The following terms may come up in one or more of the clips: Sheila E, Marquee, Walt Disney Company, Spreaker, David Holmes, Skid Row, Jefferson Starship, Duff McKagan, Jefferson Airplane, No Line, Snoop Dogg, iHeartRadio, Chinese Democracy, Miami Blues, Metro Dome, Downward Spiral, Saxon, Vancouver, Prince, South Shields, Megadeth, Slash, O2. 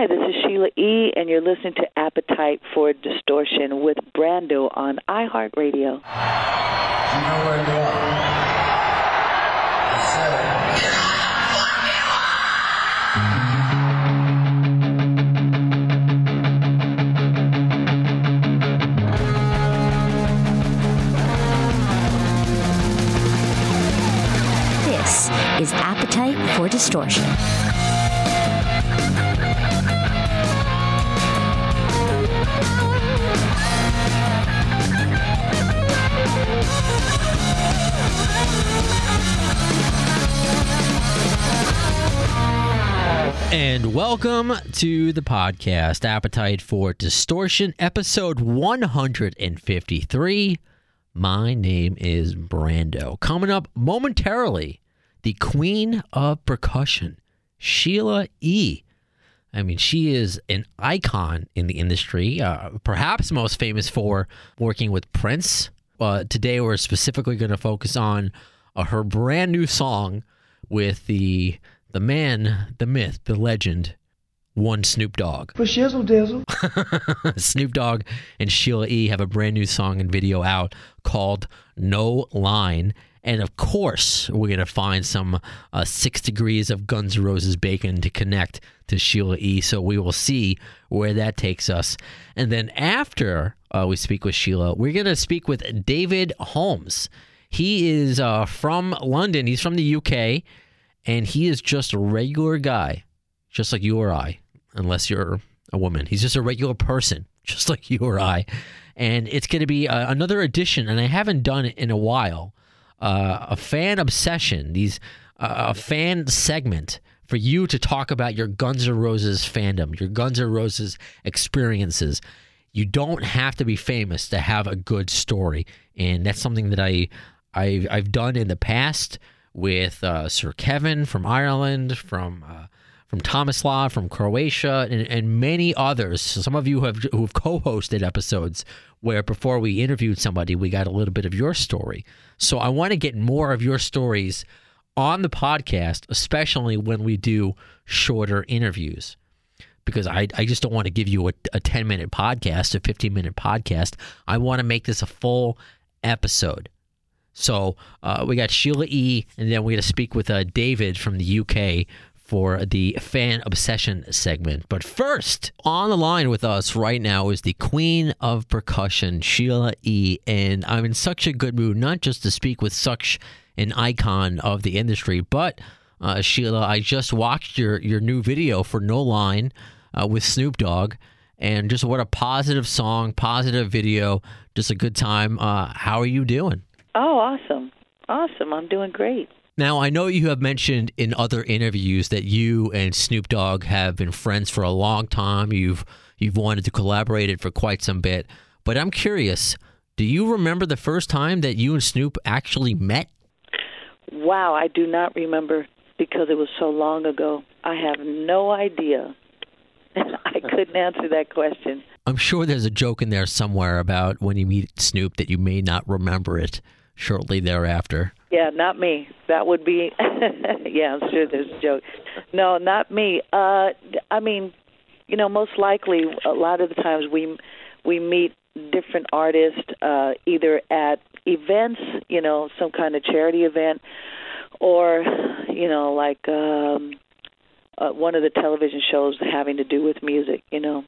Hi, this is Sheila E., and you're listening to Appetite for Distortion with Brando on iHeartRadio. You know where you are. This is Appetite for Distortion. And welcome to the podcast, Appetite for Distortion, episode 153. My name is Brando. Coming up momentarily, the queen of percussion, Sheila E. I mean, she is an icon in the industry, perhaps most famous for working with Prince. Today, we're specifically going to focus on her brand new song with the man, the myth, the legend, one Snoop Dogg. For shizzle dizzle. Snoop Dogg and Sheila E. have a brand new song and video out called No Line. And of course, we're going to find some 6 degrees of Guns N' Roses bacon to connect to Sheila E. So we will see where that takes us. And then after we speak with Sheila, we're going to speak with David Holmes. He is from London. He's from the UK. And he is just a regular guy, just like you or I, unless you're a woman. He's just a regular person, just like you or I. And it's going to be another edition, and I haven't done it in a while, a fan obsession, a fan segment for you to talk about your Guns N' Roses fandom, your Guns N' Roses experiences. You don't have to be famous to have a good story, and that's something that I've done in the past with Sir Kevin from Ireland, from Tomislav, from Croatia, and many others. So some of you who've co-hosted episodes where before we interviewed somebody, we got a little bit of your story. So I want to get more of your stories on the podcast, especially when we do shorter interviews, because I just don't want to give you a 10-minute podcast, a 15-minute podcast. I want to make this a full episode. So we got Sheila E., and then we're going to speak with David from the UK for the fan obsession segment. But first, on the line with us right now is the queen of percussion, Sheila E., and I'm in such a good mood, not just to speak with such an icon of the industry, but Sheila, I just watched your new video for No Line with Snoop Dogg, and just what a positive song, positive video, just a good time. How are you doing? Oh, awesome. Awesome. I'm doing great. Now, I know you have mentioned in other interviews that you and Snoop Dogg have been friends for a long time. You've wanted to collaborate for quite some bit. But I'm curious, do you remember the first time that you and Snoop actually met? Wow, I do not remember because it was so long ago. I have no idea. I couldn't answer that question. I'm sure there's a joke in there somewhere about when you meet Snoop that you may not remember it shortly thereafter. Yeah, not me. That would be, yeah, I'm sure there's a joke. No, not me. I mean, you know, most likely a lot of the times we meet different artists either at events, you know, some kind of charity event, or, you know, like one of the television shows having to do with music, you know.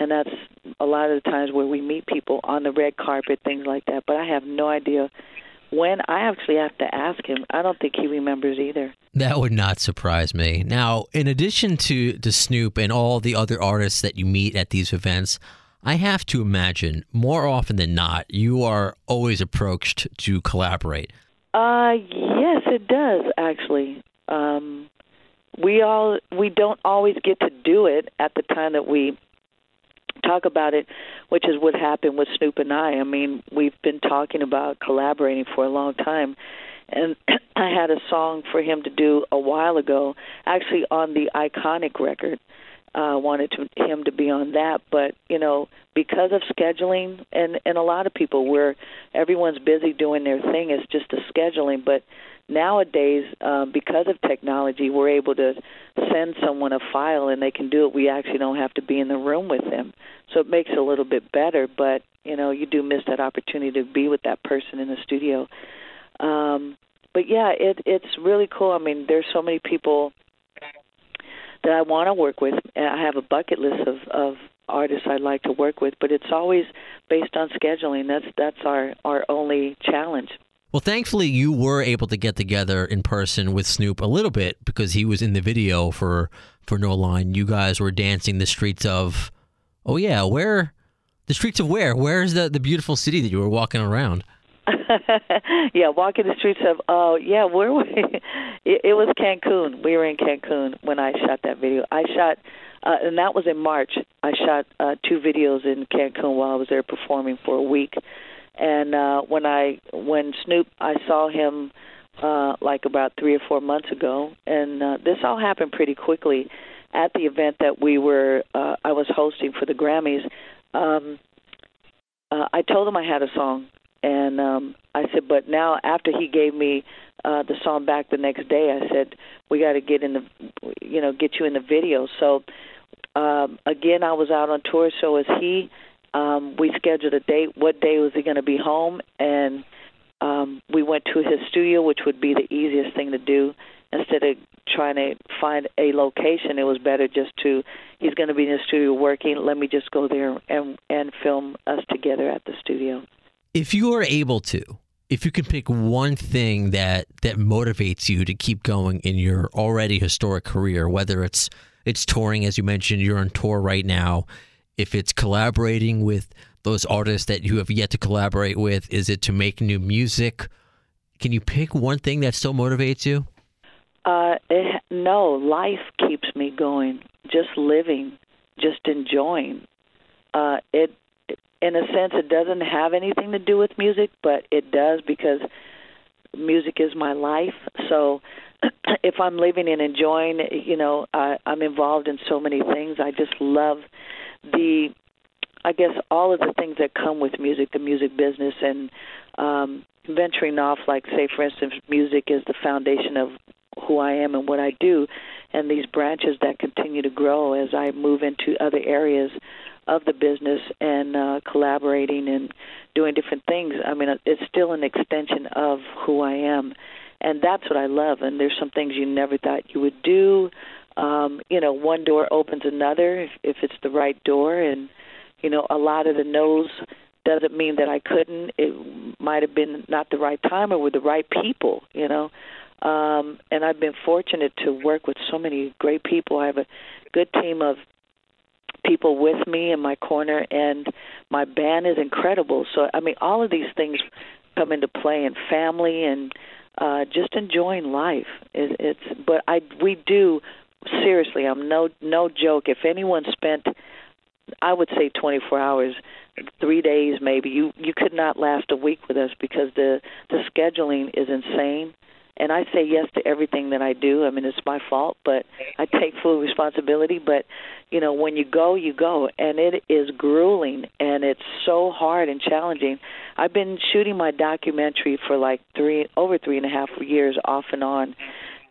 And that's a lot of the times where we meet people on the red carpet, things like that. But I have no idea when. I actually have to ask him. I don't think he remembers either. That would not surprise me. Now, in addition to Snoop and all the other artists that you meet at these events, I have to imagine more often than not, you are always approached to collaborate. Yes, it does, actually. We don't always get to do it at the time that we talk about it, which is what happened with Snoop and I. I mean, we've been talking about collaborating for a long time, and I had a song for him to do a while ago, actually on the Iconic record. I wanted him to be on that, but, you know, because of scheduling, and a lot of people where everyone's busy doing their thing, it's just the scheduling, but nowadays, because of technology, we're able to send someone a file and they can do it. We actually don't have to be in the room with them. So it makes it a little bit better, but, you know, you do miss that opportunity to be with that person in the studio. But, yeah, it's really cool. I mean, there's so many people that I want to work with. And I have a bucket list of artists I'd like to work with, but it's always based on scheduling. That's our only challenge. Well, thankfully, you were able to get together in person with Snoop a little bit because he was in the video for No Line. You guys were dancing the streets of, oh, yeah, where? The streets of where? Where is the beautiful city that you were walking around? Yeah, walking the streets of, where were we? It was Cancun. We were in Cancun when I shot that video. I shot, and that was in March. I shot two videos in Cancun while I was there performing for a week. And when Snoop, I saw him like about 3 or 4 months ago, and this all happened pretty quickly at the event that I was hosting for the Grammys. I told him I had a song, and I said, but now after he gave me the song back the next day, I said, we got to get you in the video. So again, I was out on tour, so as he. We scheduled a date. What day was he going to be home? And we went to his studio, which would be the easiest thing to do. Instead of trying to find a location, it was better just to, he's going to be in the studio working. Let me just go there and film us together at the studio. If you are able to, if you can pick one thing that motivates you to keep going in your already historic career, whether it's touring, as you mentioned, you're on tour right now, if it's collaborating with those artists that you have yet to collaborate with, is it to make new music? Can you pick one thing that still motivates you? No, life keeps me going. Just living, just enjoying. It, in a sense, it doesn't have anything to do with music, but it does because music is my life. So if I'm living and enjoying, you know, I'm involved in so many things. I just love all of the things that come with music, the music business, and venturing off, like, say, for instance, music is the foundation of who I am and what I do, and these branches that continue to grow as I move into other areas of the business and collaborating and doing different things. I mean, it's still an extension of who I am, and that's what I love, and there's some things you never thought you would do. You know, one door opens another if it's the right door. And, you know, a lot of the no's doesn't mean that I couldn't. It might have been not the right time or with the right people, you know. And I've been fortunate to work with so many great people. I have a good team of people with me in my corner, and my band is incredible. So, I mean, all of these things come into play, and family and just enjoying life. We do. Seriously, I'm no joke. If anyone spent, I would say 24 hours, 3 days maybe, you could not last a week with us because the scheduling is insane. And I say yes to everything that I do. I mean, it's my fault, but I take full responsibility. But, you know, when you go. And it is grueling, and it's so hard and challenging. I've been shooting my documentary for like over 3.5 years off and on.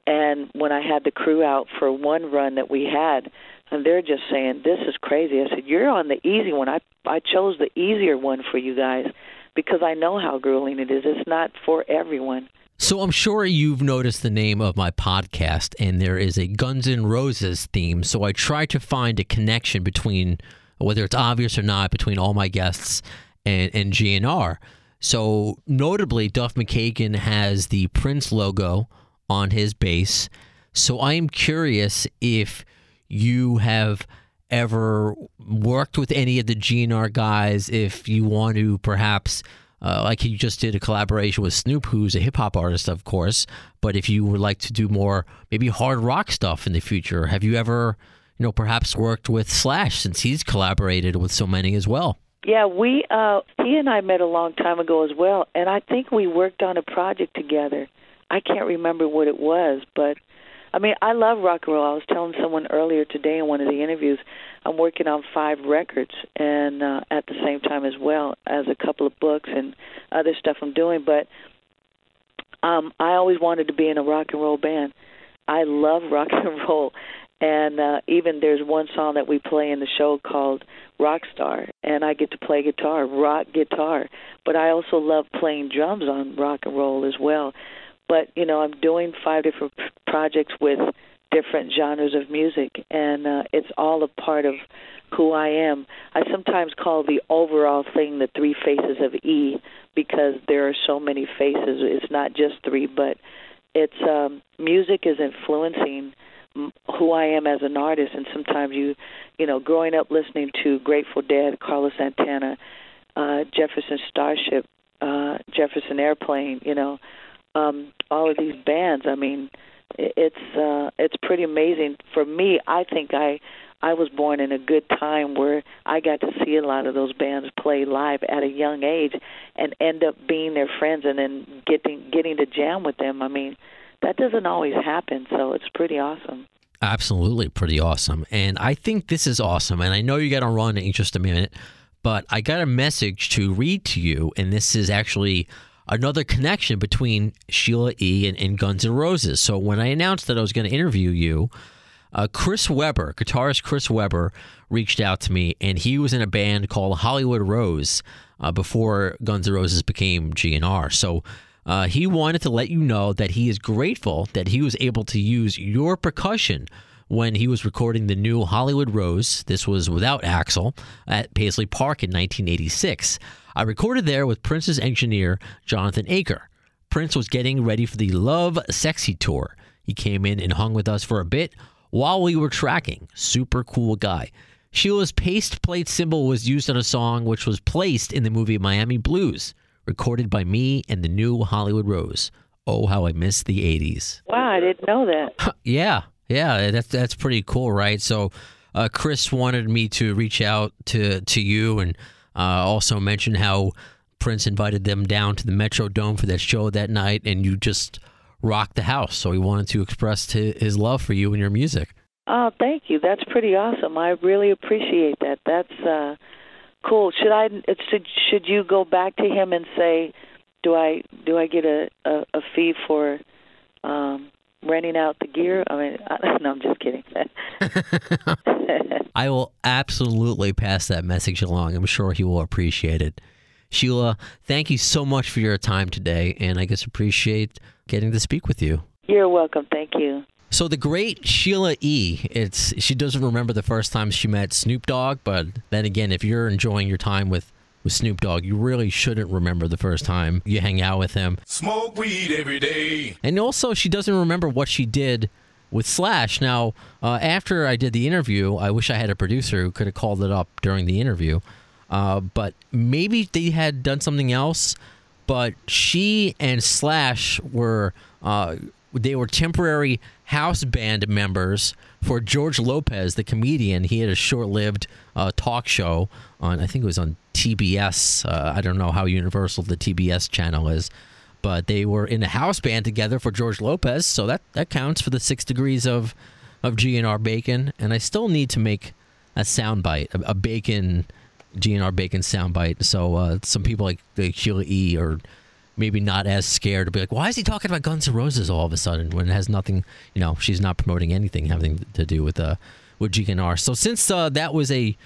And when I had the crew out for one run that we had, and they're just saying, this is crazy. I said, you're on the easy one. I chose the easier one for you guys because I know how grueling it is. It's not for everyone. So I'm sure you've noticed the name of my podcast, and there is a Guns N' Roses theme. So I try to find a connection between, whether it's obvious or not, between all my guests and GNR. So notably, Duff McKagan has the Prince logo on his bass. So I am curious if you have ever worked with any of the GNR guys, if you want to perhaps, like you just did a collaboration with Snoop, who's a hip-hop artist, of course, but if you would like to do more maybe hard rock stuff in the future, have you ever, you know, perhaps worked with Slash, since he's collaborated with so many as well? Yeah, he and I met a long time ago as well, and I think we worked on a project together. I can't remember what it was, but, I mean, I love rock and roll. I was telling someone earlier today in one of the interviews, I'm working on 5 records and at the same time as well as a couple of books and other stuff I'm doing. But I always wanted to be in a rock and roll band. I love rock and roll. And even there's one song that we play in the show called Rockstar, and I get to play guitar, rock guitar. But I also love playing drums on rock and roll as well. But, you know, I'm doing 5 different projects with different genres of music, and it's all a part of who I am. I sometimes call the overall thing the 3 faces of E, because there are so many faces. It's not just 3, but it's music is influencing who I am as an artist. And sometimes you know, growing up listening to Grateful Dead, Carlos Santana, Jefferson Starship, Jefferson Airplane, you know, all of these bands. I mean, it's pretty amazing for me. I think I was born in a good time where I got to see a lot of those bands play live at a young age and end up being their friends and then getting to jam with them. I mean, that doesn't always happen, so it's pretty awesome. Absolutely pretty awesome. And I think this is awesome. And I know you got to run in just a minute, but I got a message to read to you, and this is actually another connection between Sheila E. and Guns N' Roses. So when I announced that I was going to interview you, Chris Weber, guitarist Chris Weber, reached out to me, and he was in a band called Hollywood Rose before Guns N' Roses became GNR. So he wanted to let you know that he is grateful that he was able to use your percussion when he was recording the new Hollywood Rose. This was without Axl at Paisley Park in 1986. I recorded there with Prince's engineer, Jonathan Aker. Prince was getting ready for the Love Sexy Tour. He came in and hung with us for a bit while we were tracking. Super cool guy. Sheila's paste plate cymbal was used on a song which was placed in the movie Miami Blues, recorded by me and the new Hollywood Rose. Oh, how I miss the 80s. Wow, I didn't know that. Yeah, that's pretty cool, right? So Chris wanted me to reach out to you and also mention how Prince invited them down to the Metro Dome for that show that night, and you just rocked the house. So he wanted to express his love for you and your music. Oh, thank you. That's pretty awesome. I really appreciate that. That's cool. Should you go back to him and say, do I get a fee for renting out the gear? I mean, no, I'm just kidding. I will absolutely pass that message along. I'm sure he will appreciate it. Sheila, thank you so much for your time today, and I just appreciate getting to speak with you. You're welcome. Thank you. So the great Sheila E., she doesn't remember the first time she met Snoop Dogg, but then again, if you're enjoying your time with Snoop Dogg, you really shouldn't remember the first time you hang out with him. Smoke weed every day. And also, she doesn't remember what she did with Slash. Now, after I did the interview, I wish I had a producer who could have called it up during the interview, but maybe they had done something else, but she and Slash were temporary house band members for George Lopez, the comedian. He had a short-lived talk show on, I think it was on TBS. I don't know how universal the TBS channel is, but they were in a house band together for George Lopez, so that counts for the 6 degrees of GNR Bacon. And I still need to make a soundbite, a Bacon, GNR Bacon soundbite, so some people like Sheila E. or maybe not as scared to be like, why is he talking about Guns N' Roses all of a sudden when it has nothing, you know, she's not promoting anything having to do with GNR. So since that was a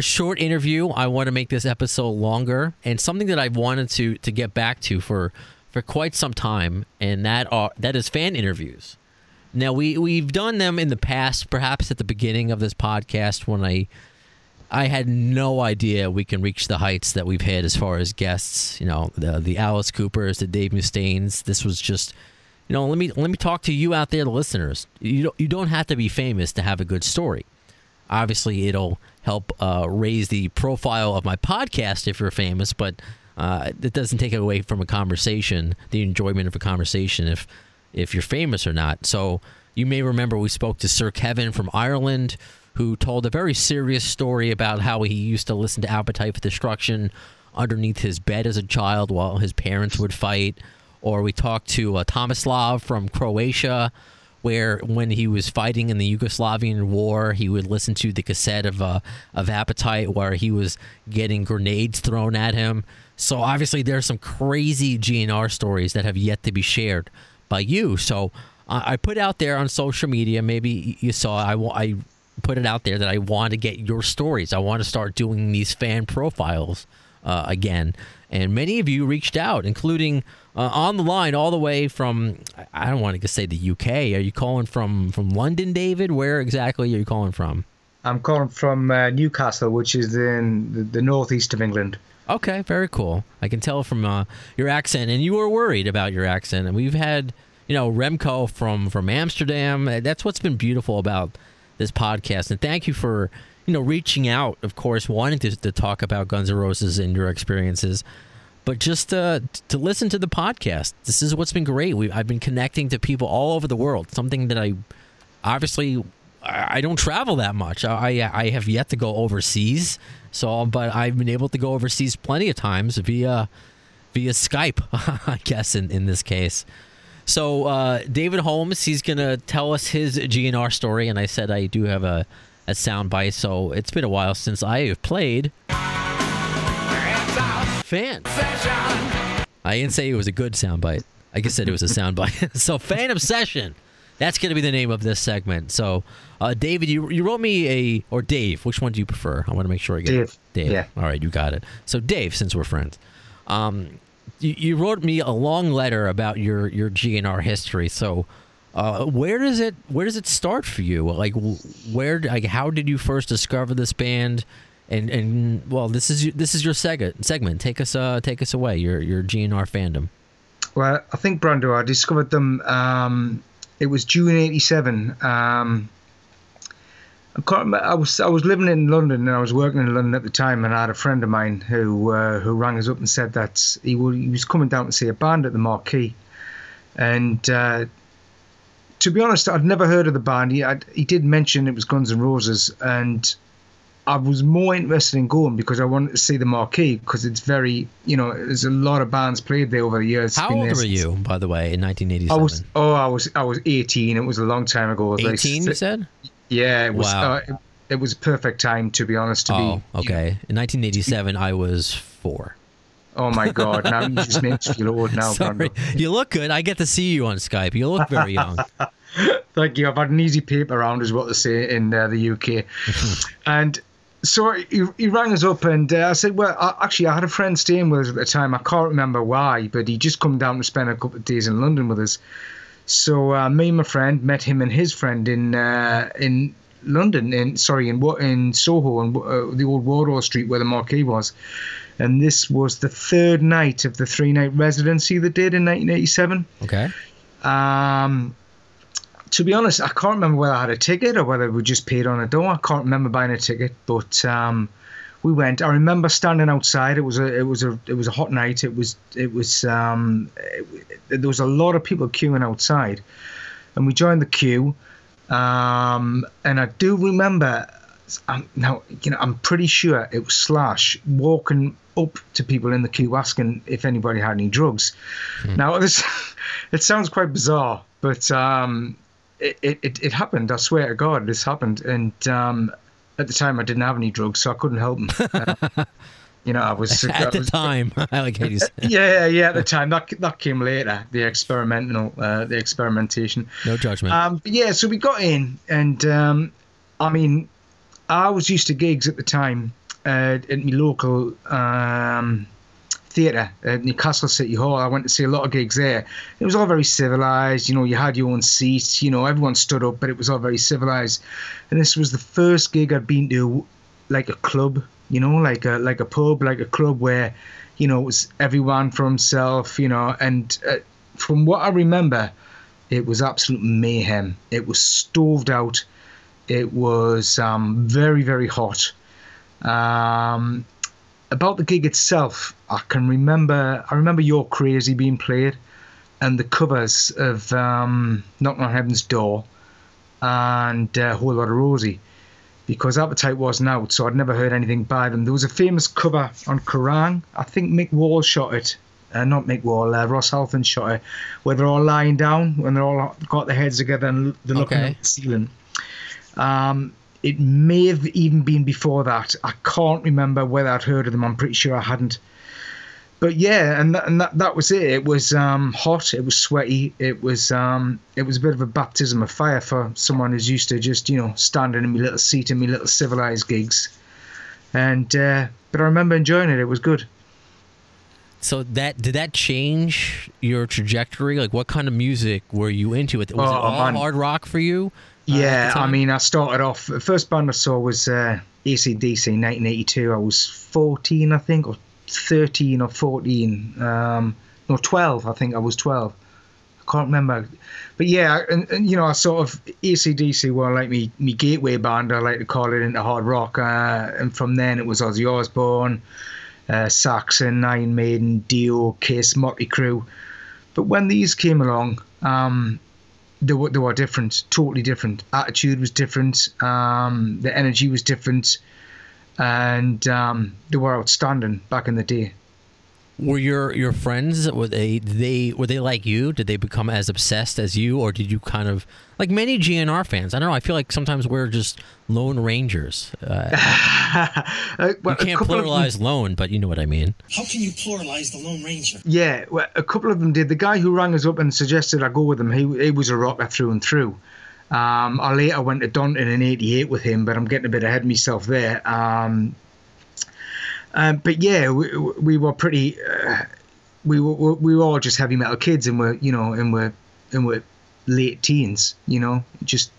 short interview, I want to make this episode longer, and something that I've wanted to get back to for quite some time, and that is fan interviews. Now, we've done them in the past, perhaps at the beginning of this podcast when I had no idea we can reach the heights that we've hit as far as guests, you know, the Alice Coopers, the Dave Mustaines. This was just, you know, let me talk to you out there, the listeners. You don't have to be famous to have a good story. Obviously, it'll help raise the profile of my podcast if you're famous, but it doesn't take away from a conversation, the enjoyment of a conversation if you're famous or not. So you may remember we spoke to Sir Kevin from Ireland, who told a very serious story about how he used to listen to Appetite for Destruction underneath his bed as a child while his parents would fight. Or we talked to Tomislav from Croatia, where when he was fighting in the Yugoslavian war, he would listen to the cassette of Appetite where he was getting grenades thrown at him. So obviously there's some crazy GNR stories that have yet to be shared by you. So I put out there on social media, maybe you saw, I put it out there that I want to get your stories. I want to start doing these fan profiles again. And many of you reached out, including on the line all the way from, I don't want to say the UK. Are you calling from London, David? Where exactly are you calling from? I'm calling from Newcastle, which is in the northeast of England. Okay, very cool. I can tell from your accent, and you were worried about your accent. And we've had, you know, Remco from Amsterdam. That's what's been beautiful about this podcast. And thank you for, you know, reaching out, of course, wanting to talk about Guns N' Roses and your experiences, but just to listen to the podcast. This is what's been great. I've been connecting to people all over the world, something that I obviously I don't travel that much. I have yet to go overseas, so but I've been able to go overseas plenty of times via Skype, I guess, in this case. So David Holmes, he's going to tell us his GNR story, and I said I do have a soundbite, so it's been a while since I have played Fan Obsession. I didn't say it was a good soundbite. I just said it was a soundbite. So Fan Obsession, that's going to be the name of this segment. So David, you wrote me or Dave, which one do you prefer? I want to make sure I get Dave. It. Dave. Yeah. All right, you got it. So Dave, since we're friends, you wrote me a long letter about your GNR history. So, where does it start for you? Like, how did you first discover this band? And well, this is your segment. Take us away. Your GNR fandom. Well, I think, Brando, I discovered them. It was June '87. I can't remember. I was living in London and I was working in London at the time, and I had a friend of mine who rang us up and said that he was coming down to see a band at the Marquee. And to be honest, I'd never heard of the band. He did mention it was Guns N' Roses, and I was more interested in going because I wanted to see the Marquee because it's very, you know, there's a lot of bands played there over the years. How old were you, by the way, in 1987? I was 18. It was a long time ago. 18, you said? Yeah, it was. Wow. It was a perfect time, to be honest. Okay. In 1987, I was 4. Oh my God! Now you just made me feel old. Now, sorry. You look good. I get to see you on Skype. You look very young. Thank you. I've had an easy paper round, is what they say in the UK. And so he rang us up, and I said, "Well, I had a friend staying with us at the time. I can't remember why, but he just come down to spend a couple of days in London with us." So me and my friend met him and his friend in London, in Soho, and the old Wardour Street where the Marquee was. And this was the third night of the 3-night residency they did in 1987. Okay. To be honest, I can't remember whether I had a ticket or whether we just paid on a door. I can't remember buying a ticket, but we went. I remember standing outside. It was a hot night. There was a lot of people queuing outside, and we joined the queue. And I do remember. I'm pretty sure it was Slash walking up to people in the queue asking if anybody had any drugs. Mm. Now it sounds quite bizarre, but it happened. I swear to God, this happened. And at the time, I didn't have any drugs, so I couldn't help them. I was... At the time. I like how you said. Yeah, at the time. That came later, the experimentation. No judgment. So we got in, and I was used to gigs at the time at my local theatre at Newcastle City Hall. I went to see a lot of gigs there. It was all very civilised. You know, you had your own seats. You know, everyone stood up, but it was all very civilised. And this was the first gig I'd been to, like a club, you know, like a pub, like a club where, you know, it was everyone for himself, you know. And from what I remember, it was absolute mayhem. It was stoved out. It was very, very hot. About the gig itself, I remember You're Crazy being played and the covers of Knocking on Heaven's Door and A Whole Lotta Rosie, because Appetite wasn't out, so I'd never heard anything by them. There was a famous cover on Kerrang. I think Mick Wall shot it not Mick Wall, Ross Halford shot it, where they're all lying down and they're all got their heads together and they're looking at the ceiling. It may have even been before that. I can't remember whether I'd heard of them. I'm pretty sure I hadn't. But yeah, and that was it. It was hot. It was sweaty. It was a bit of a baptism of fire for someone who's used to just, you know, standing in my little seat in my little civilized gigs. And but I remember enjoying it. It was good. So did that change your trajectory? Like, what kind of music were you into? Was it all hard rock for you? Yeah, I mean, I started off, the first band I saw was AC/DC, 1982. I was 14, I think, or 13 or 14. 12, I think I was 12. I can't remember. But yeah, and you know, I sort of, AC/DC were like me gateway band, I like to call it, into hard rock. And from then it was Ozzy Osbourne, Saxon, Iron Maiden, Dio, Kiss, Motley Crue. But when these came along, They were different, totally different. Attitude was different. The energy was different, and they were outstanding back in the day. Were your friends? Were they like you? Did they become as obsessed as you, or did you kind of like many GNR fans? I don't know. I feel like sometimes we're just lone rangers. Well, you can't pluralize lone, but you know what I mean. How can you pluralize the Lone Ranger? Yeah, well, a couple of them did. The guy who rang us up and suggested I go with him, he was a rocker through and through. I later went to Donington in '88 with him, but I'm getting a bit ahead of myself there. But yeah, we were pretty. We were all just heavy metal kids, and we're late teens. You know, just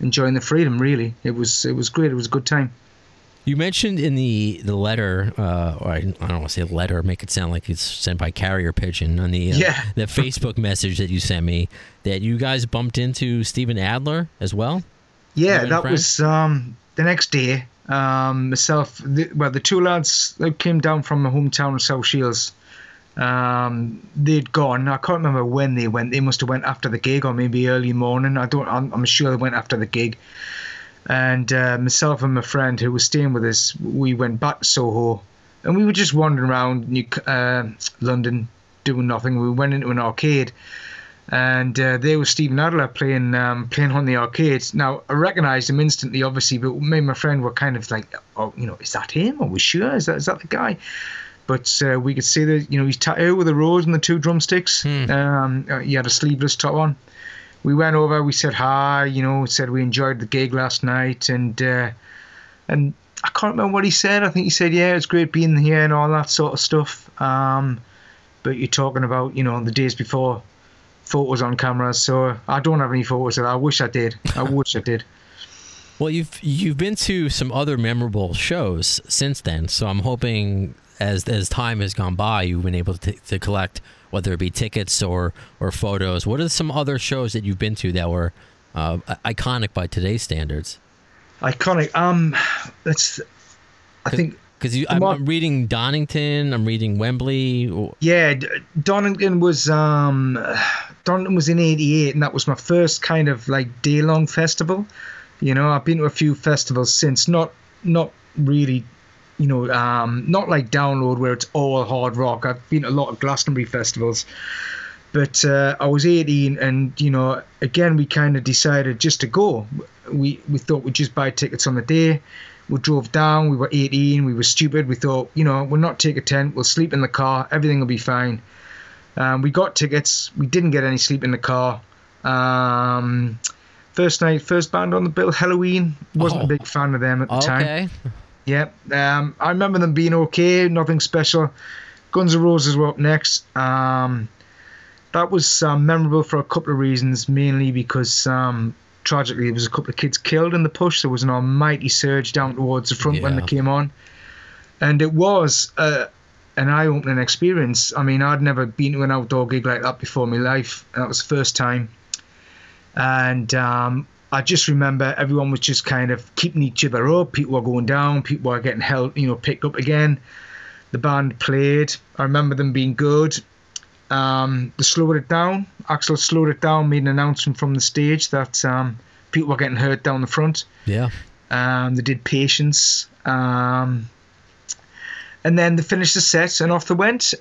enjoying the freedom. Really, it was great. It was a good time. You mentioned in the letter, or I don't want to say letter, make it sound like it's sent by carrier pigeon, on the Facebook message that you sent me, that you guys bumped into Steven Adler as well. Yeah, that was the next day. Myself, the two lads that came down from my hometown of South Shields, they'd gone. I can't remember when they went. They must have went after the gig, or maybe early morning. I'm sure they went after the gig. And myself and my friend who was staying with us, we went back to Soho, and we were just wandering around London doing nothing. We went into an arcade, and there was Steven Adler playing on the arcades. Now, I recognised him instantly, obviously, but me and my friend were kind of like, oh, you know, is that him? Are we sure? Is that the guy? But we could see that, you know, his tattoo with the rose and the two drumsticks. He had a sleeveless top on. We went over, we said hi, you know, said we enjoyed the gig last night. And I can't remember what he said. I think he said, yeah, it's great being here and all that sort of stuff. But you're talking about, you know, the days before, photos on camera, so I don't have any photos of that. I wish I did. Well, you've been to some other memorable shows since then, so I'm hoping as time has gone by, you've been able to collect, whether it be tickets or photos. What are some other shows that you've been to that were iconic by today's standards? Iconic. Because I'm reading Donington, I'm reading Wembley. Yeah, Donington was in '88, and that was my first kind of like day-long festival. You know, I've been to a few festivals since, not really, you know, not like Download where it's all hard rock. I've been to a lot of Glastonbury festivals, but I was 18, and you know, again, we kind of decided just to go. We thought we'd just buy tickets on the day. We drove down, we were 18, we were stupid. We thought, you know, we'll not take a tent, we'll sleep in the car, everything will be fine. We got tickets, we didn't get any sleep in the car. First night, first band on the bill, Halloween. Wasn't a big fan of them at the time. Yeah, I remember them being okay, nothing special. Guns N' Roses were up next. That was memorable for a couple of reasons, mainly because... tragically, there was a couple of kids killed in the push. There was an almighty surge down towards the front when they came on. And it was an eye-opening experience. I mean, I'd never been to an outdoor gig like that before in my life. That was the first time. And I just remember everyone was just kind of keeping each other up. People were going down. People were getting held, you know, picked up again. The band played. I remember them being good. They slowed it down. Axl slowed it down, made an announcement from the stage that people were getting hurt down the front. Yeah. They did Patience. And then they finished the set and off they went.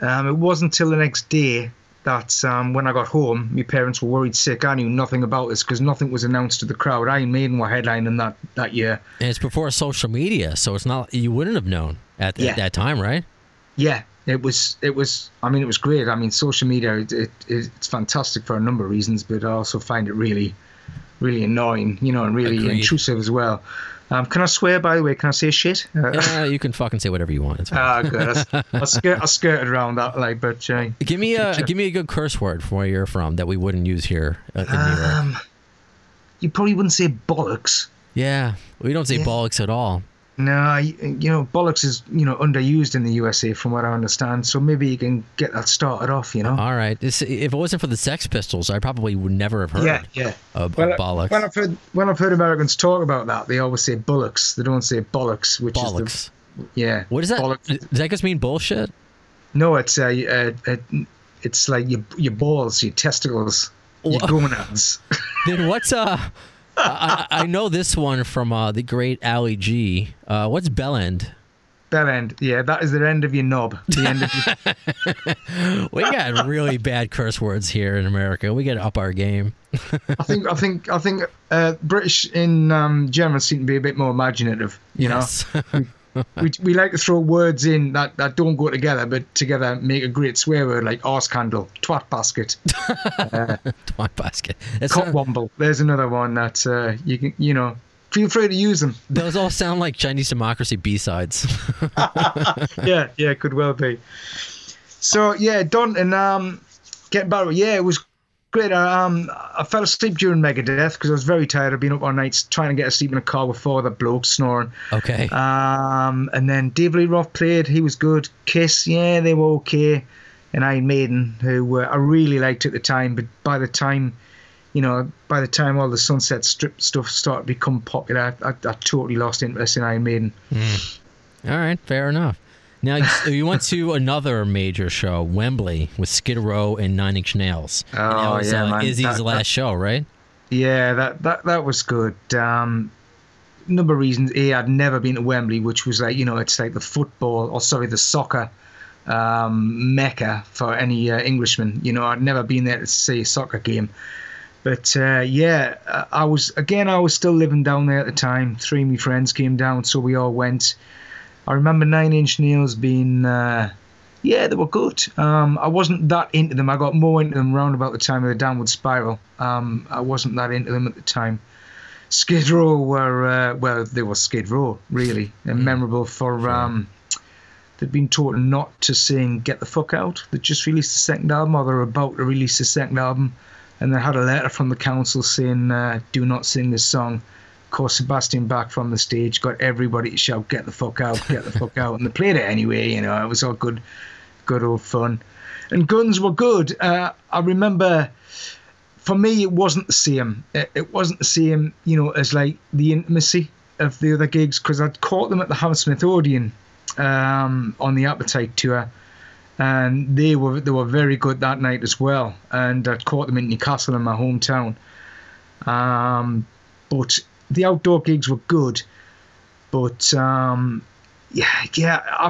It wasn't till the next day that when I got home, my parents were worried sick. I knew nothing about this because nothing was announced to the crowd. Iron Maiden were headlining that year. And it's before social media, so it's not, you wouldn't have known at that time, right? Yeah. It was. I mean, it was great. I mean, social media, it's fantastic for a number of reasons, but I also find it really, really annoying, you know, and really intrusive as well. Can I swear, by the way? Can I say shit? You can fucking say whatever you want. It's fine. Good. I skirted around that, like, but give me a good curse word from where you're from that we wouldn't use here in New York. You probably wouldn't say bollocks. Yeah, we don't say bollocks at all. No, you know, bollocks is, you know, underused in the USA from what I understand, so maybe you can get that started off, you know? All right. If it wasn't for the Sex Pistols, I probably would never have heard of bollocks. When I've heard Americans talk about that, they always say bullocks. They don't say bollocks, which bollocks. What is that? Bollocks. Does that just mean bullshit? No, it's like your balls, your testicles, your gonads. Then what's... I know this one from the great Ali G. What's bellend? Bellend, yeah, that is the end of your knob. The end of your... We got really bad curse words here in America. We got to up our game. I think British in German seem to be a bit more imaginative. You know, we like to throw words in that don't go together, but together make a great swear word, like arse candle, twat basket. Twat basket. Cotwomble. There's another one that you can, you know, feel free to use them. Those all sound like Chinese Democracy B-sides. Yeah, could well be. So, yeah, Donington, getting better. Yeah, it was great. I fell asleep during Megadeth because I was very tired. I'd been up all night trying to get asleep in a car with four other blokes snoring. Okay. And then David Lee Roth played. He was good. Kiss, yeah, they were okay. And Iron Maiden, who I really liked at the time, but by the time all the Sunset Strip stuff started to become popular, I totally lost interest in Iron Maiden. Mm. All right, fair enough. Now, you went to another major show, Wembley, with Skid Row and 9 Inch Nails. Oh, and that was, man. Izzy's last show, right? Yeah, that was good. Number of reasons. I'd never been to Wembley, which was like, you know, it's like the soccer mecca for any Englishman. You know, I'd never been there to see a soccer game. But, I was still living down there at the time. Three of my friends came down, so we all went. I remember 9 Inch Nails being, they were good. I wasn't that into them. I got more into them round about the time of the Downward Spiral. I wasn't that into them at the time. Skid Row were, they were Skid Row, really. And memorable for, they'd been taught not to sing Get the Fuck Out. They just released the second album, or they're about to release the second album. And they had a letter from the council saying, do not sing this song. Of course, Sebastian Bach from the stage got everybody to shout, "Get the fuck out, get the fuck out," and they played it anyway. You know, it was all good old fun. And Guns were good. I remember, for me, it wasn't the same. It wasn't the same, you know, as like the intimacy of the other gigs, because I'd caught them at the Hammersmith Odeon on the Appetite tour, and they were very good that night as well. And I'd caught them in Newcastle, in my hometown, but. The outdoor gigs were good, but I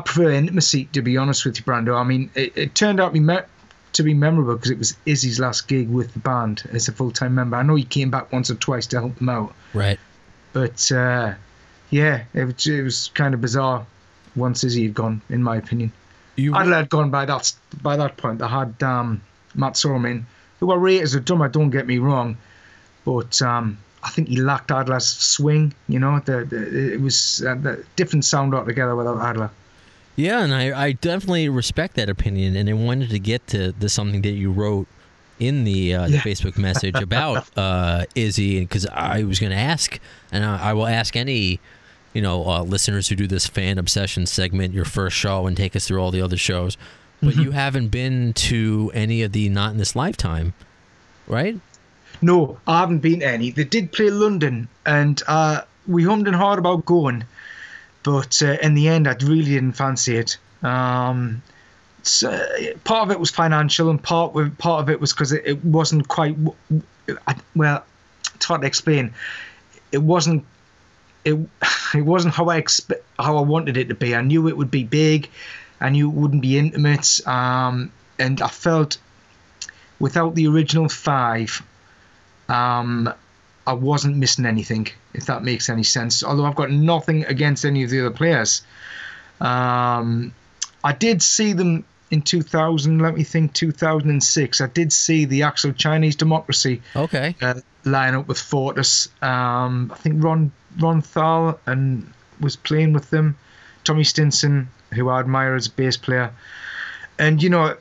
prefer intimacy, to be honest with you, Brando. I mean, it turned out to be memorable because it was Izzy's last gig with the band as a full-time member. I know he came back once or twice to help them out. Right. But, it was kind of bizarre once Izzy had gone, in my opinion. Adler had gone by that point. I had Matt Sorum in, who I rate as a drummer, don't get me wrong, but... I think he lacked Adler's swing, you know. It was a different sound altogether without Adler. Yeah, and I definitely respect that opinion, and I wanted to get to something that you wrote in the Facebook message about Izzy, because I was going to ask, and I will ask any, you know, listeners who do this fan obsession segment, your first show, and take us through all the other shows, but you haven't been to any of the Not In This Lifetime, right? No, I haven't been to any. They did play London, and we hummed and hawed about going, but in the end, I really didn't fancy it. Part of it was financial, and part of it was because it wasn't quite. Well, it's hard to explain. It wasn't. It wasn't how I wanted it to be. I knew it would be big. I knew it wouldn't be intimate, and I felt without the original five, I wasn't missing anything, if that makes any sense. Although I've got nothing against any of the other players. I did see them in 2000, 2006. I did see the actual Chinese Democracy lineup with Fortis. I think Ron Thal and was playing with them. Tommy Stinson, who I admire as a bass player. And, you know,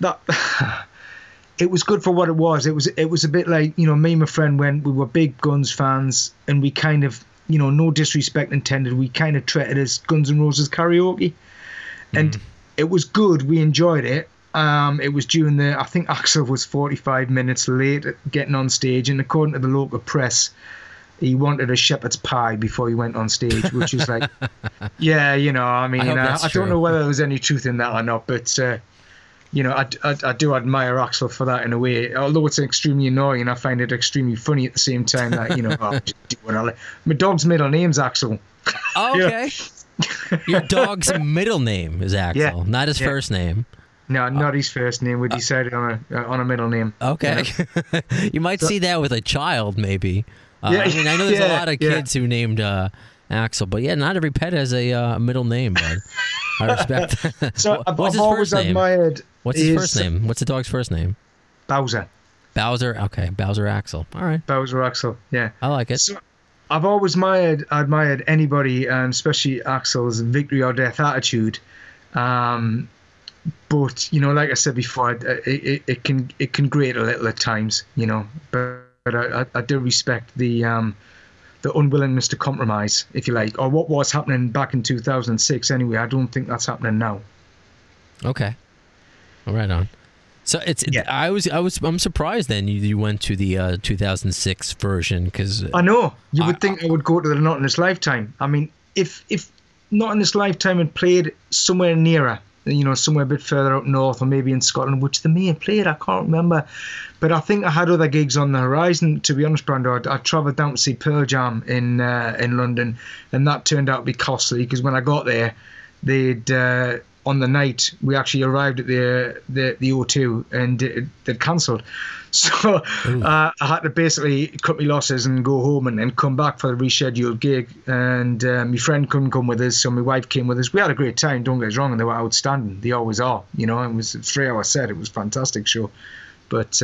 that... It was good for what it was. It was a bit like, you know, me and my friend, when we were big Guns fans, and we kind of, you know, no disrespect intended, we kind of treated it as Guns N' Roses karaoke. And it was good. We enjoyed it. It was during the, I think Axl was 45 minutes late getting on stage. And according to the local press, he wanted a shepherd's pie before he went on stage, which is like, yeah, you know, I mean, I don't know whether there was any truth in that or not, but... you know, I do admire Axl for that in a way, although it's extremely annoying. I find it extremely funny at the same time that, you know, oh, just do what I like. My dog's middle name's Axl. Okay. Yeah. Your dog's middle name is Axl, not his first name. No, not his first name. We decided on a middle name. Okay. You know? You might see that with a child, maybe. I mean, I know there's a lot of kids who named Axl, but yeah, not every pet has a middle name, bud. I respect that. So what's his first name? What's his first name? What's the dog's first name? Bowser. Bowser, okay. Bowser Axl. All right. Bowser Axl, yeah. I like it. So I've always admired anybody, especially Axl's victory or death attitude. But, you know, like I said before, it can grate a little at times, you know. But I do respect the unwillingness to compromise, if you like, or what was happening back in 2006 anyway. I don't think that's happening now. Okay. Right on. So it's I'm surprised then you went to the 2006 version, because I know you would think I would go to the Not In This Lifetime. I mean, if Not In This Lifetime had played somewhere nearer, you know, somewhere a bit further up north, or maybe in Scotland, which they may have played, I can't remember. But I think I had other gigs on the horizon, to be honest, Brando. I travelled down to see Pearl Jam in London, and that turned out to be costly, because when I got there, they'd... on the night we actually arrived at the O2, and they'd cancelled, so I had to basically cut my losses and go home and come back for the rescheduled gig. And my friend couldn't come with us, so my wife came with us. We had a great time, don't get us wrong, and they were outstanding. They always are, you know. It was a 3-hour set. It was a fantastic show, but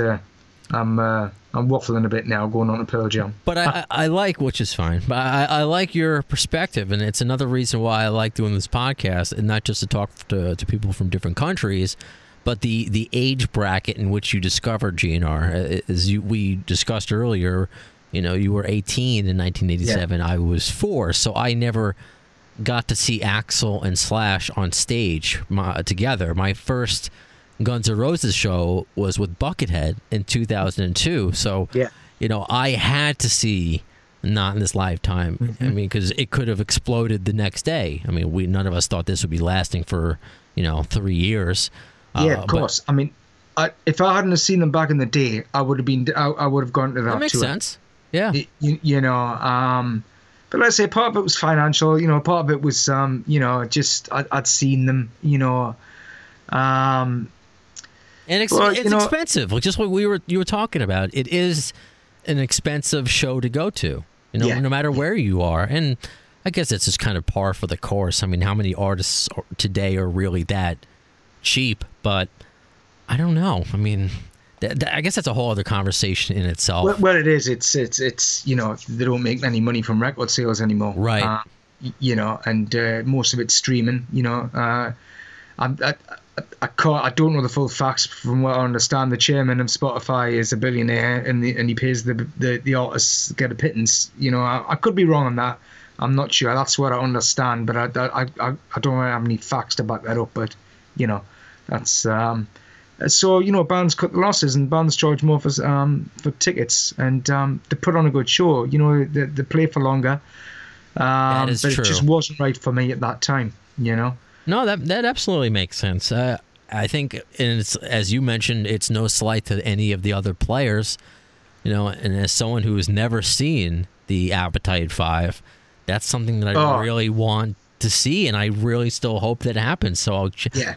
I'm waffling a bit now, going on to Pearl Jam. But I like, which is fine. But I like your perspective, and it's another reason why I like doing this podcast, and not just to talk to people from different countries, but the age bracket in which you discovered GNR. As we discussed earlier, you know, you were 18 in 1987. Yeah. I was 4, so I never got to see Axl and Slash on stage together. My first Guns N' Roses show was with Buckethead in 2002. So, you know, I had to see Not In This Lifetime. Mm-hmm. I mean, because it could have exploded the next day. I mean, none of us thought this would be lasting for, you know, 3 years. Yeah, of course. But, I mean, if I hadn't seen them back in the day, I would have been, I would have gone to that. That makes sense. Yeah. You know, but let's say part of it was financial. You know, part of it was, you know, just I'd seen them, you know. And it's expensive, like just what you were talking about. It is an expensive show to go to, you know, no matter where you are. And I guess it's just kind of par for the course. I mean, how many artists today are really that cheap? But I don't know. I mean, I guess that's a whole other conversation in itself. Well, it is. It's you know, they don't make any money from record sales anymore, right? You know, and most of it's streaming. You know, I don't know the full facts. From what I understand, the chairman of Spotify is a billionaire, and he pays the artists get a pittance. You know, I could be wrong on that. I'm not sure. That's what I understand, but I don't have any facts to back that up. But you know, that's so you know, bands cut losses, and bands charge more for tickets, and they put on a good show. You know, they play for longer. That is true. It just wasn't right for me at that time. You know. No, that absolutely makes sense. I think, and it's, as you mentioned, it's no slight to any of the other players, you know. And as someone who has never seen the Appetite Five, that's something that I really want to see, and I really still hope that happens. So I'll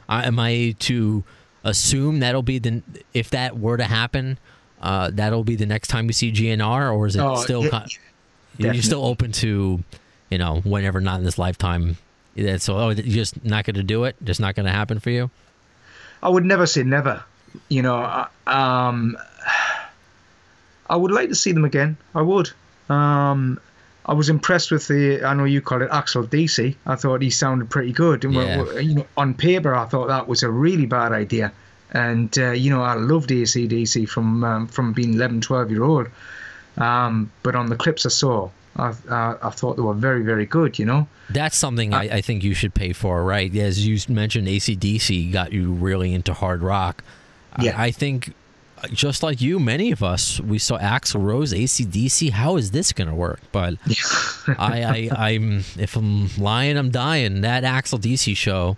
am I to assume that'll be the, if that were to happen, that'll be the next time we see GNR, or is it you're still open to, you know, whenever Not In This Lifetime? So you're just not going to do it? Just not going to happen for you? I would never say never. You know, I would like to see them again. I would. I was impressed with the, I know you call it Axl DC. I thought he sounded pretty good. And you know, on paper, I thought that was a really bad idea. And, you know, I loved AC/DC from being 11, 12-year-old. But on the clips I saw, I thought they were very, very good, you know. That's something I think you should pay for, right? As you mentioned, AC/DC got you really into hard rock. Yeah. I think, just like you, many of us, we saw Axl Rose, AC/DC. How is this going to work? But if I'm lying, I'm dying. That Axl DC show,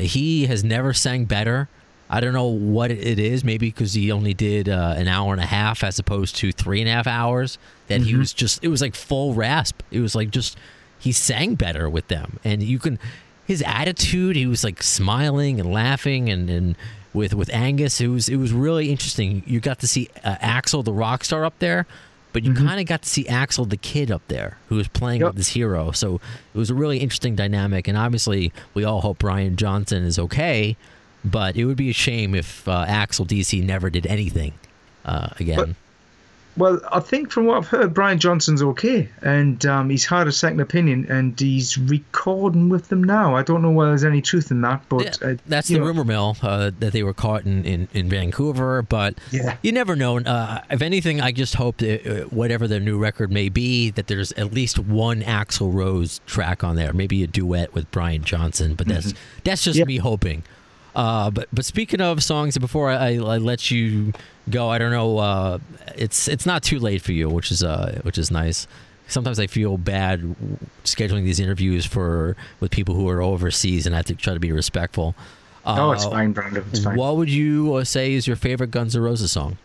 he has never sang better. I don't know what it is, maybe because he only did an hour and a half as opposed to 3.5 hours, that he was just, it was like full rasp. It was like just, he sang better with them. And you can, his attitude, he was like smiling and laughing and with Angus, it was really interesting. You got to see Axl, the rock star, up there, but you kind of got to see Axl, the kid, up there, who was playing with his hero. So it was a really interesting dynamic. And obviously we all hope Brian Johnson is okay. But it would be a shame if Axl DC never did anything again. Well, I think from what I've heard, Brian Johnson's okay. And he's had a second opinion, and he's recording with them now. I don't know whether there's any truth in that. But that's the rumor mill that they were caught in Vancouver. But you never know. If anything, I just hope that whatever their new record may be, that there's at least one Axl Rose track on there. Maybe a duet with Brian Johnson. But that's just me hoping. But speaking of songs, before I let you go, I don't know. It's not too late for you, which is nice. Sometimes I feel bad scheduling these interviews with people who are overseas, and I have to try to be respectful. No, it's fine, Brandon. It's fine. What would you say is your favorite Guns N' Roses song?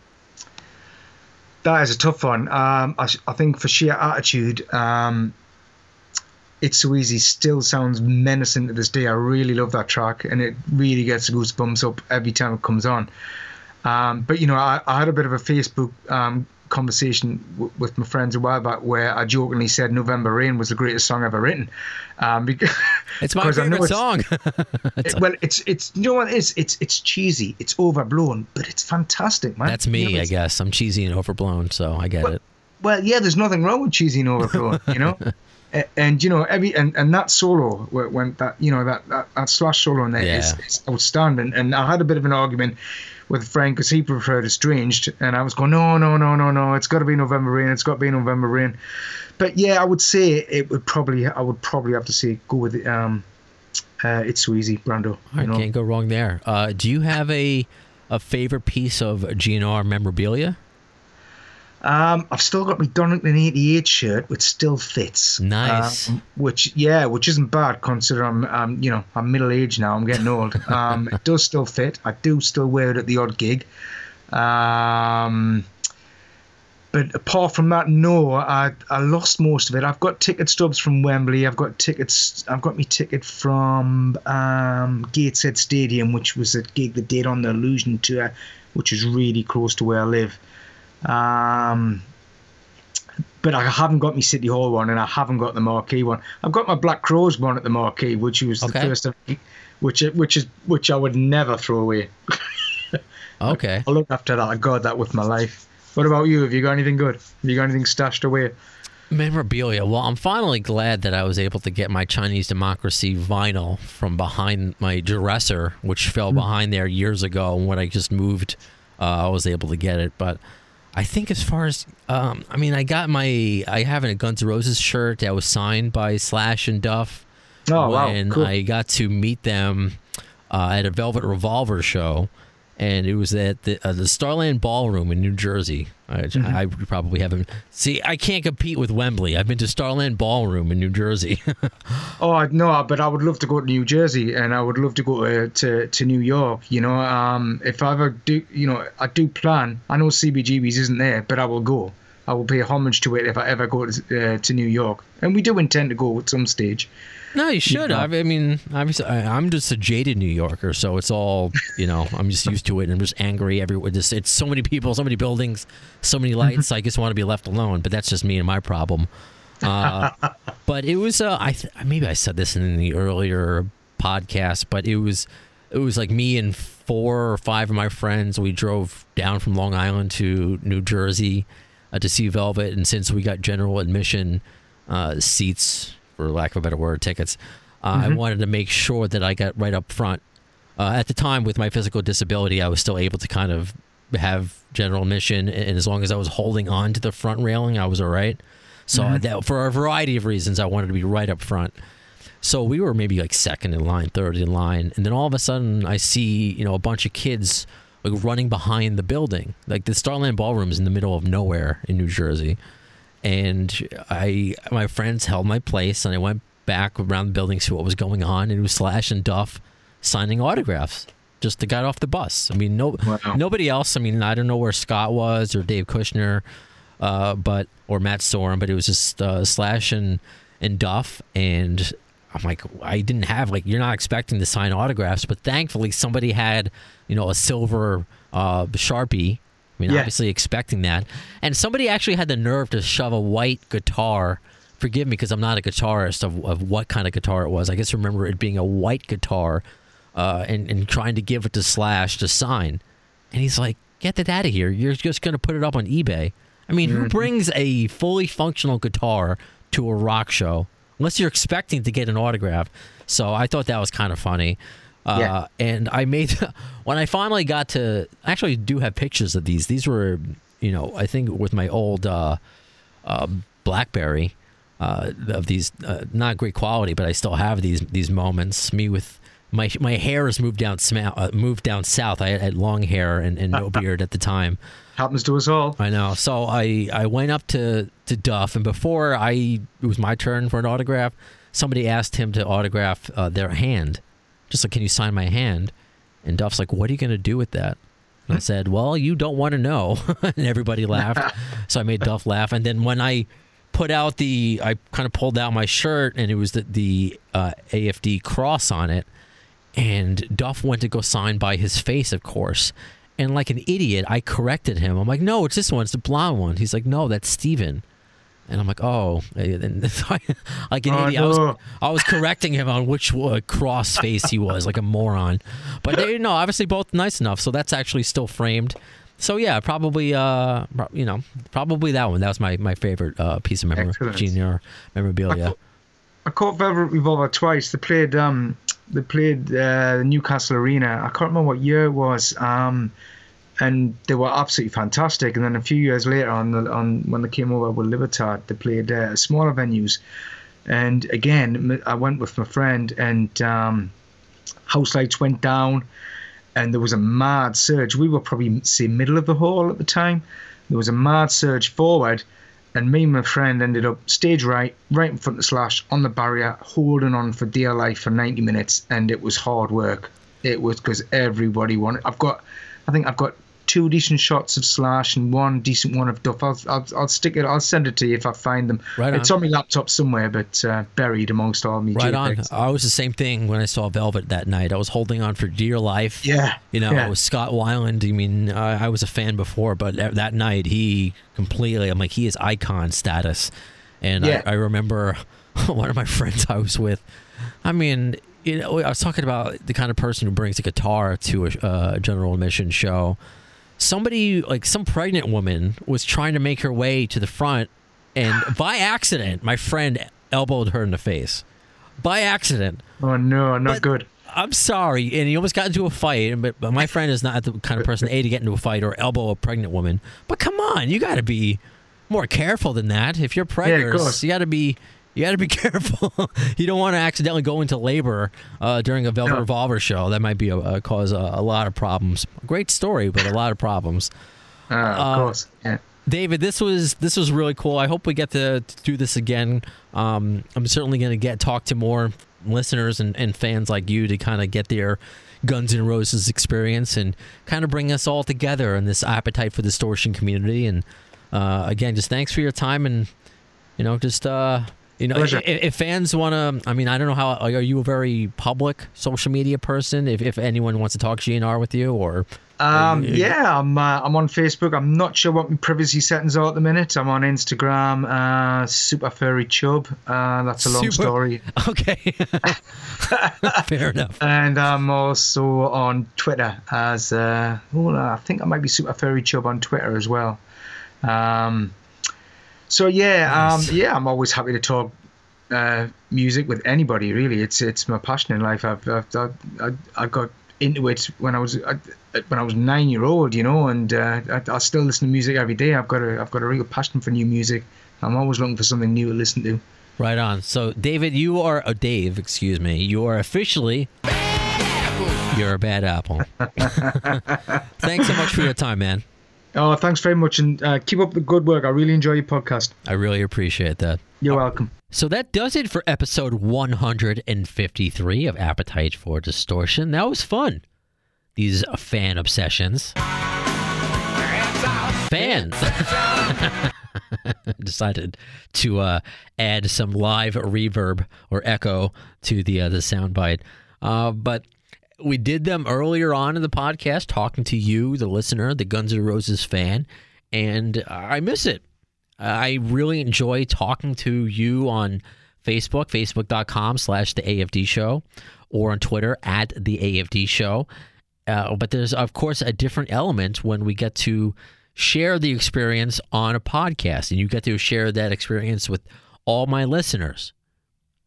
That is a tough one. I think for sheer attitude, It's So Easy still sounds menacing to this day. I really love that track, and it really gets goosebumps up every time it comes on. But, you know, I had a bit of a Facebook conversation with my friends a while back where I jokingly said November Rain was the greatest song ever written. Because it's my favorite song. It's cheesy. It's overblown, but it's fantastic, man. That's me, I guess. I'm cheesy and overblown, so I get it. Well, yeah, there's nothing wrong with cheesy and overblown, you know? And you know, and that solo, when that, you know, that Slash solo in there is outstanding. And I had a bit of an argument with a friend because he preferred Estranged, and I was going, no, it's got to be November Rain. But yeah, I would say I would probably have to say go with It's So Easy, Brando. I can't go wrong there. Do you have a favorite piece of GNR memorabilia? I've still got my Donington 88 shirt, which still fits. Nice. Which isn't bad considering I'm middle aged now. I'm getting old. It does still fit. I do still wear it at the odd gig. But apart from that, no, I lost most of it. I've got ticket stubs from Wembley. I've got my ticket from Gateshead Stadium, which was a gig that did on the Illusion tour, which is really close to where I live. But I haven't got my City Hall one, and I haven't got the Marquee one. I've got my Black Crowes one at the Marquee, which was the first of, which I would never throw away. Okay, I'll look after that. I guard that with my life. What about you? Have you got anything good? Have you got anything stashed away? Memorabilia. Well, I'm finally glad that I was able to get my Chinese Democracy vinyl from behind my dresser, which fell behind there years ago. And when I just moved, I was able to get it, but. I think as far as, I have a Guns N' Roses shirt that was signed by Slash and Duff. Oh, wow. And cool. I got to meet them at a Velvet Revolver show, and it was at the Starland Ballroom in New Jersey. I probably haven't. See, I can't compete with Wembley. I've been to Starland Ballroom in New Jersey. Oh, no, but I would love to go to New Jersey, and I would love to go to New York. You know, if I ever do, you know, I do plan. I know CBGB's isn't there, but I will go. I will pay homage to it if I ever go to New York. And we do intend to go at some stage. No, you should. Yeah. I mean, obviously, I'm just a jaded New Yorker, so it's all, you know, I'm just used to it, and I'm just angry everywhere. It's so many people, so many buildings, so many lights. I just want to be left alone, but that's just me and my problem. But it was, maybe I said this in the earlier podcast, but it was like me and 4 or 5 of my friends. We drove down from Long Island to New Jersey to see Velvet, and since we got general admission seats, for lack of a better word, tickets, I wanted to make sure that I got right up front. At the time, with my physical disability, I was still able to kind of have general admission, and as long as I was holding on to the front railing, I was all right. So that, for a variety of reasons, I wanted to be right up front. So we were maybe like second in line, third in line, and then all of a sudden, I see, you know, a bunch of kids like running behind the building. Like the Starland Ballroom's in the middle of nowhere in New Jersey. And my friends held my place, and I went back around the building to see what was going on. And it was Slash and Duff signing autographs. Just got off the bus. I mean, nobody else. I mean, I don't know where Scott was or Dave Kushner, or Matt Sorum, but it was just Slash and Duff. And I'm like, I didn't have, like, you're not expecting to sign autographs, but thankfully somebody had, you know, a silver Sharpie. I mean, obviously expecting that. And somebody actually had the nerve to shove a white guitar. Forgive me because I'm not a guitarist of what kind of guitar it was. I just remember it being a white guitar and trying to give it to Slash to sign. And he's like, get that out of here. You're just going to put it up on eBay. I mean, who brings a fully functional guitar to a rock show unless you're expecting to get an autograph? So I thought that was kind of funny. And I made, when I finally got to, actually I do have pictures of these. These were, you know, I think with my old BlackBerry of these, not great quality, but I still have these moments. Me with my hair has moved down south. I had long hair and no beard at the time. Happens to us all. I know. So I went up to Duff, and before it was my turn for an autograph, somebody asked him to autograph their hand. Just like, can you sign my hand? And Duff's like, what are you going to do with that? And I said, well, you don't want to know. And everybody laughed. So I made Duff laugh. And then when I put out I kind of pulled out my shirt, and it was the AFD cross on it. And Duff went to go sign by his face, of course. And like an idiot, I corrected him. I'm like, no, it's this one. It's the blonde one. He's like, no, that's Steven. And I'm like, oh, and so like an idiot. No. I was correcting him on which cross face he was, like a moron. But they, obviously both nice enough, so that's actually still framed. So yeah, probably that one. That was my favorite piece of memorabilia. I caught Velvet Revolver twice. They played the Newcastle Arena. I can't remember what year it was. And they were absolutely fantastic. And then a few years later, on when they came over with Libertad, they played smaller venues. And again, I went with my friend, and house lights went down, and there was a mad surge. We were probably, say, middle of the hall at the time. There was a mad surge forward, and me and my friend ended up stage right in front of Slash, on the barrier, holding on for dear life for 90 minutes, and it was hard work. It was because everybody wanted. I think I've got 2 decent shots of Slash and 1 decent one of Duff. I'll stick it. I'll send it to you if I find them. Right on. It's on my laptop somewhere, but buried amongst all my right JPEGs. On. I was the same thing when I saw Velvet that night. I was holding on for dear life. Yeah. You know, yeah. It was Scott Weiland. I mean, I was a fan before, but that night he completely. I'm like, he is icon status, and yeah. I remember one of my friends I was with. I mean. You know, I was talking about the kind of person who brings a guitar to a general admission show. Somebody, like some pregnant woman, was trying to make her way to the front, and by accident, my friend elbowed her in the face. By accident. Oh, no, not good. I'm sorry. And he almost got into a fight, but my friend is not the kind of person, A, to get into a fight or elbow a pregnant woman. But come on, you got to be more careful than that. If you're pregnant, you got to be... You got to be careful. You don't want to accidentally go into labor during a Velvet Revolver show. That might be cause a lot of problems. Great story, but a lot of problems. Of course. Yeah. David, this was really cool. I hope we get to do this again. I'm certainly going to talk to more listeners and fans like you to kind of get their Guns N' Roses experience and kind of bring us all together in this appetite for distortion community. And Again, just thanks for your time, and if fans want to, I don't know how. Are you a very public social media person? If anyone wants to talk G&R with you, or I'm on Facebook. I'm not sure what my privacy settings are at the minute. I'm on Instagram, Super Furry Chub. That's a long story. Okay, fair enough. And I'm also on Twitter as I think I might be Super Furry Chub on Twitter as well. I'm always happy to talk music with anybody. Really, it's my passion in life. I got into it when I was 9-year-old, and I still listen to music every day. I've got a real passion for new music. I'm always looking for something new to listen to. Right on. So, Dave, you are officially you're a bad apple. Thanks so much for your time, man. Oh, thanks very much, and keep up the good work. I really enjoy your podcast. I really appreciate that. You're welcome. So that does it for episode 153 of Appetite for Distortion. That was fun. These fan obsessions. Fans decided to add some live reverb or echo to the soundbite, but. We did them earlier on in the podcast, talking to you, the listener, the Guns N' Roses fan, and I miss it. I really enjoy talking to you on Facebook, facebook.com/theAFD Show, or on Twitter, @theAFD Show. But there's, of course, a different element when we get to share the experience on a podcast, and you get to share that experience with all my listeners.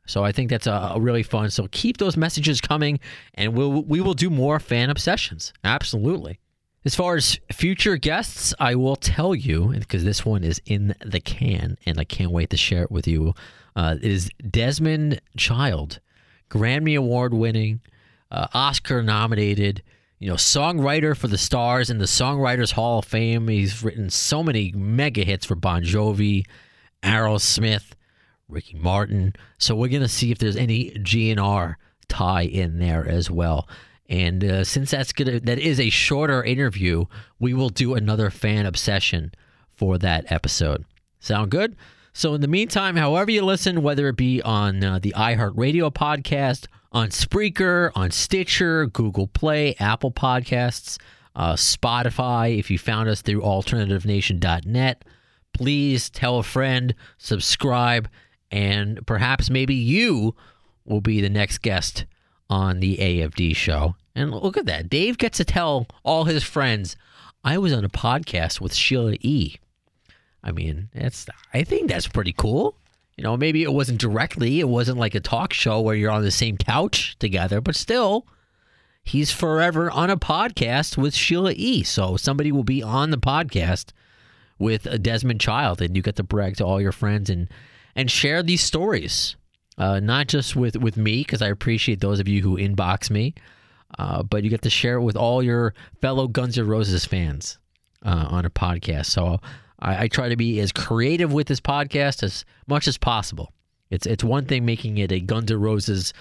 So I think that's a really fun. So keep those messages coming, and we will do more fan obsessions. Absolutely. As far as future guests, I will tell you, because this one is in the can, and I can't wait to share it with you, is Desmond Child, Grammy Award-winning, Oscar-nominated, songwriter for the Stars and the Songwriters Hall of Fame. He's written so many mega hits for Bon Jovi, Aerosmith, Ricky Martin. So we're going to see if there's any G&R tie in there as well. And since that is a shorter interview, we will do another fan obsession for that episode. Sound good? So in the meantime, however you listen, whether it be on the iHeartRadio podcast, on Spreaker, on Stitcher, Google Play, Apple Podcasts, Spotify, if you found us through AlternativeNation.net, please tell a friend, subscribe, and perhaps maybe you will be the next guest on the AFD Show. And look at that. Dave gets to tell all his friends, I was on a podcast with Sheila E. I think that's pretty cool. Maybe it wasn't like a talk show where you're on the same couch together, but still, he's forever on a podcast with Sheila E. So somebody will be on the podcast with Desmond Child, and you get to brag to all your friends and share these stories, not just with me, because I appreciate those of you who inbox me, but you get to share it with all your fellow Guns N' Roses fans on a podcast. So I try to be as creative with this podcast as much as possible. It's one thing making it a Guns N' Roses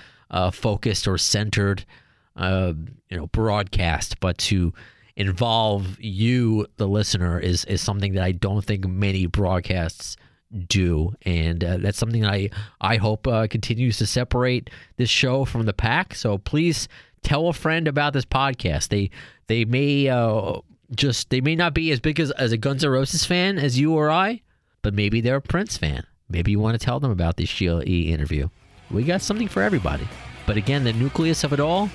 focused or centered broadcast, but to involve you, the listener, is something that I don't think many broadcasts do, and that's something I hope continues to separate this show from the pack. So please tell a friend about this podcast. They may not be as big as a Guns N' Roses fan as you or I, but maybe they're a Prince fan. Maybe you want to tell them about the Sheila E. interview. We got something for everybody. But again, the nucleus of it all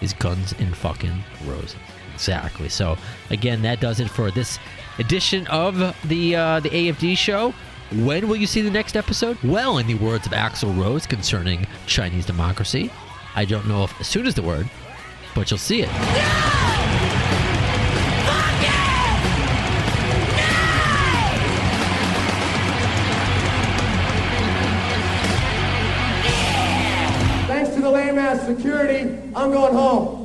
is Guns and fucking Roses. Exactly. So again, that does it for this edition of the AFD Show. When will you see the next episode? Well, in the words of Axl Rose concerning Chinese Democracy, I don't know if as soon as the word, but you'll see it. No! Fuck it! No! Yeah! Thanks to the lame ass security, I'm going home.